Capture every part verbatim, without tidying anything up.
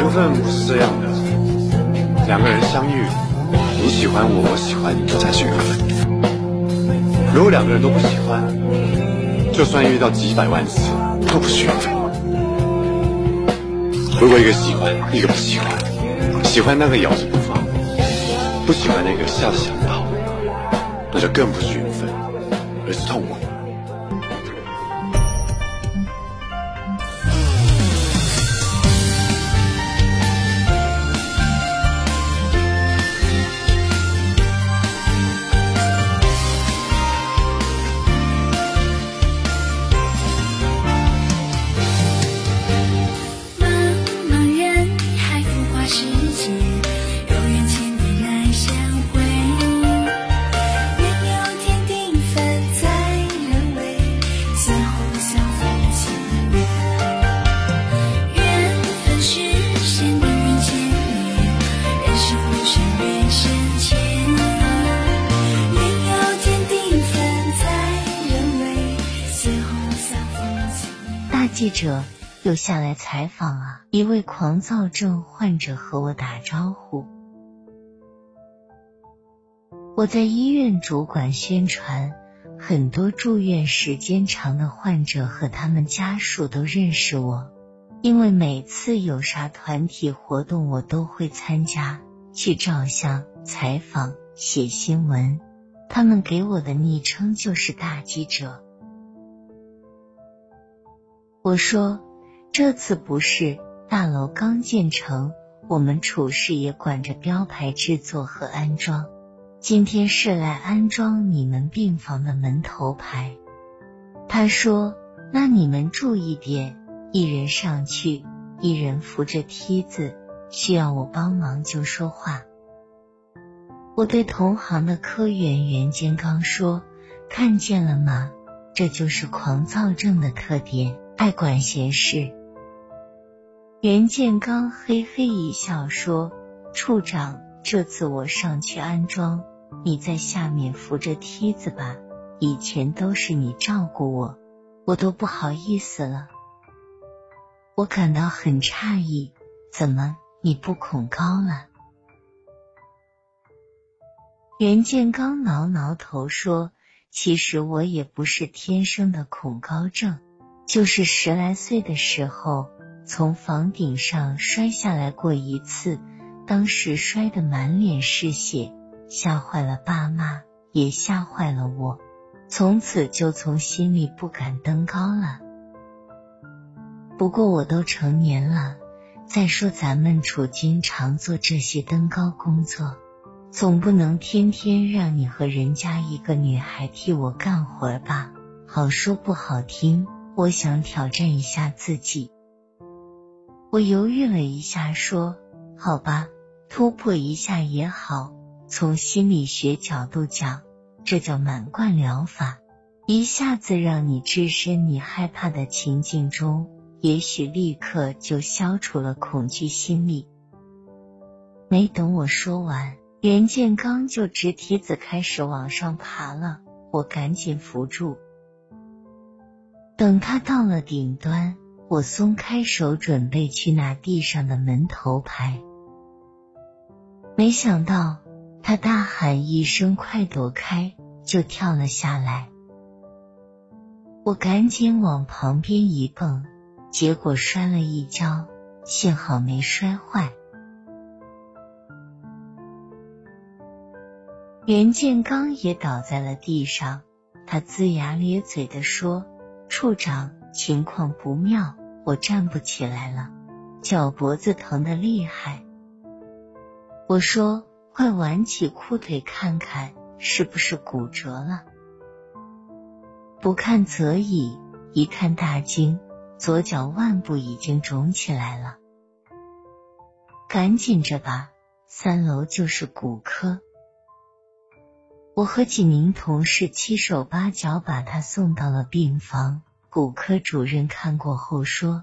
缘分是这样的，两个人相遇，你喜欢我，我喜欢你，这才是缘分。如果两个人都不喜欢，就算遇到几百万次，都不是缘分。如果一个喜欢，一个不喜欢，喜欢那个咬着不放，不喜欢那个吓得想跑，那就更不是缘分，而是痛苦。 记者又下来采访啊，一位狂躁症患者和我打招呼。我在医院主管宣传，很多住院时间长的患者和他们家属都认识我，因为每次有啥团体活动我都会参加，去照相、采访、写新闻。他们给我的昵称就是大记者。 我说，这次不是大楼刚建成，我们楚氏也管着标牌制作和安装。今天是来安装你们病房的门头牌。他说：“那你们注意点，一人上去，一人扶着梯子，需要我帮忙就说话。”我对同行的科员袁建刚说：“看见了吗？这就是狂躁症的特点。” 爱管闲事，袁建刚嘿嘿一笑说：“处长，这次我上去安装，你在下面扶着梯子吧。以前都是你照顾我，我都不好意思了。”我感到很诧异，怎么你不恐高了？袁建刚挠挠头说：“其实我也不是天生的恐高症。” 就是十来岁的时候，从房顶上摔下来过一次，当时摔得满脸是血，吓坏了爸妈，也吓坏了我，从此就从心里不敢登高了。不过我都成年了，再说咱们楚经常做这些登高工作，总不能天天让你和人家一个女孩替我干活吧？好说不好听。 我想挑战一下自己，我犹豫了一下，说：“好吧，突破一下也好。”从心理学角度讲，这叫满贯疗法，一下子让你置身你害怕的情境中，也许立刻就消除了恐惧心理。没等我说完，袁建刚就直梯子开始往上爬了，我赶紧扶住。 等他到了顶端，我松开手准备去拿地上的门头牌，没想到他大喊一声“快躲开”，就跳了下来。我赶紧往旁边一蹦，结果摔了一跤，幸好没摔坏。袁建刚也倒在了地上，他龇牙咧嘴地说。 处长，情况不妙，我站不起来了，脚脖子疼得厉害。我说，快挽起裤腿看看，是不是骨折了？不看则已，一看大惊，左脚腕部已经肿起来了。赶紧着吧，三楼就是骨科。 我和几名同事七手八脚把他送到了病房，骨科主任看过后说：“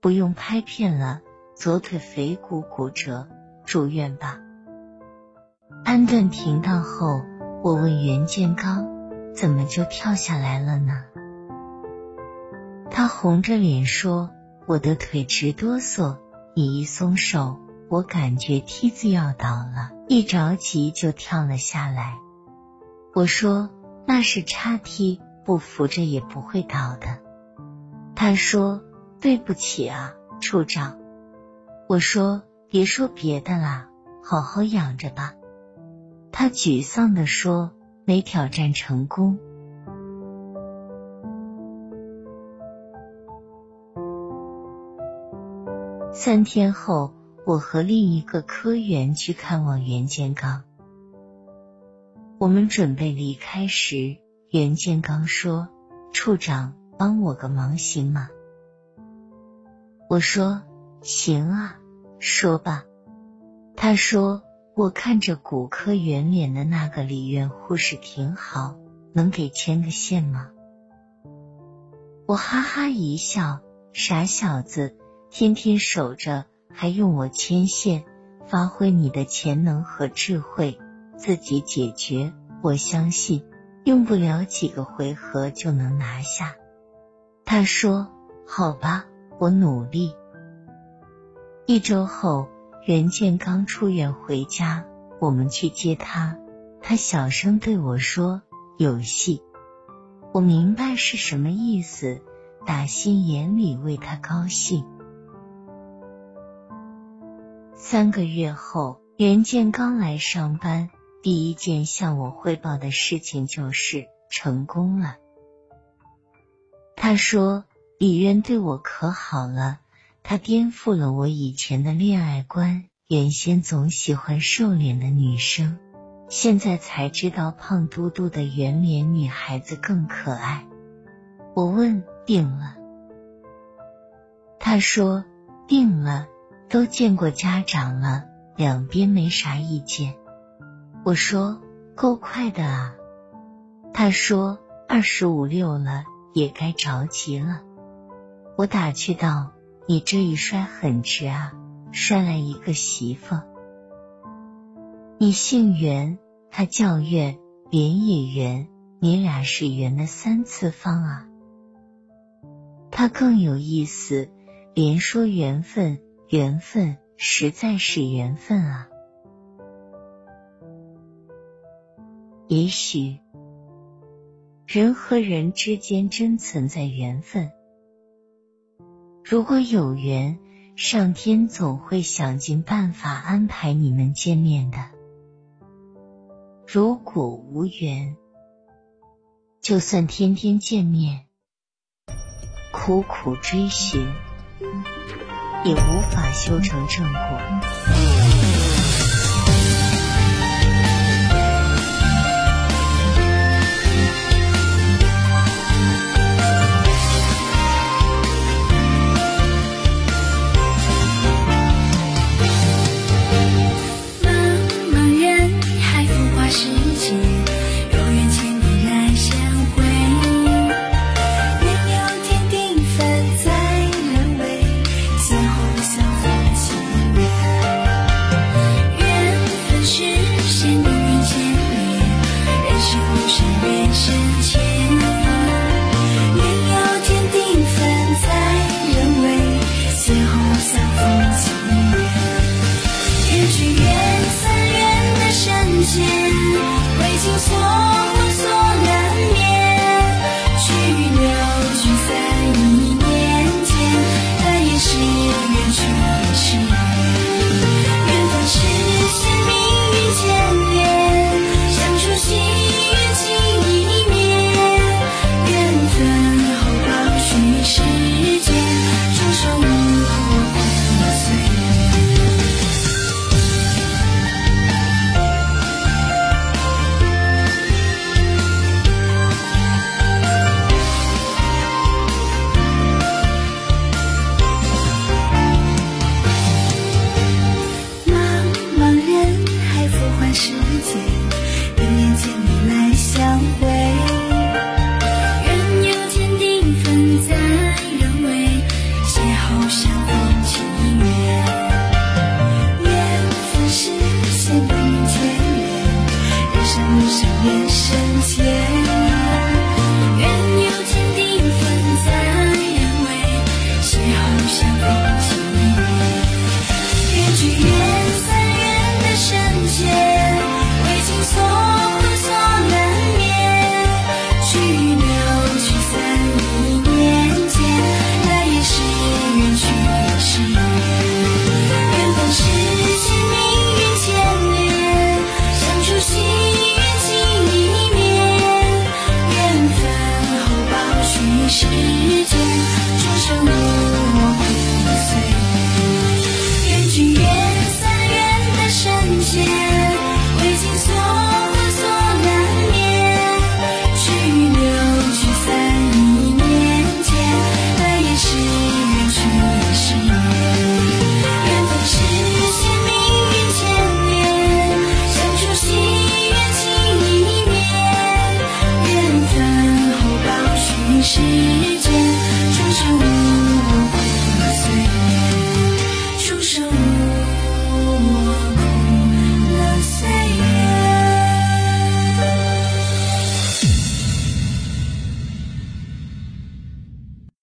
不用拍片了，左腿腓骨骨折，住院吧。”安顿停当后，我问袁建刚：“怎么就跳下来了呢？”他红着脸说：“我的腿直哆嗦，你一松手，我感觉梯子要倒了，一着急就跳了下来。我说那是叉梯，不扶着也不会倒的。他说对不起啊，处长。我说别说别的啦，好好养着吧。他沮丧地说没挑战成功。三天后，我和另一个科员去看望袁建刚。我们准备离开时，袁建刚说，处长，帮我个忙行吗？我说，行啊，说吧。他说，我看着骨科圆脸的那个李媛护士挺好，能给牵个线吗？我哈哈一笑，傻小子，天天守着，还用我牵线，发挥你的潜能和智慧，自己解决，我相信，用不了几个回合就能拿下。他说，好吧，我努力。一周后，袁建刚出院回家，我们去接他，他小声对我说，有戏。我明白是什么意思，打心眼里为他高兴。三个月后，袁建刚来上班，第一件向我汇报的事情就是成功了。他说，李渊对我可好了，他颠覆了我以前的恋爱观，原先总喜欢瘦脸的女生，现在才知道胖嘟嘟的圆脸女孩子更可爱。我问，定了？他说，定了，都见过家长了，两边没啥意见。我说，够快的啊。他说，二十五六了，也该着急了。我打趣道，你这一摔很值啊，摔来一个媳妇。你姓袁，他叫袁，脸也圆，你俩是圆的三次方啊。他更有意思，连说缘分缘分，实在是缘分啊。也许人和人之间真存在缘分，如果有缘，上天总会想尽办法安排你们见面的。如果无缘，就算天天见面，苦苦追寻，也无法修成正果。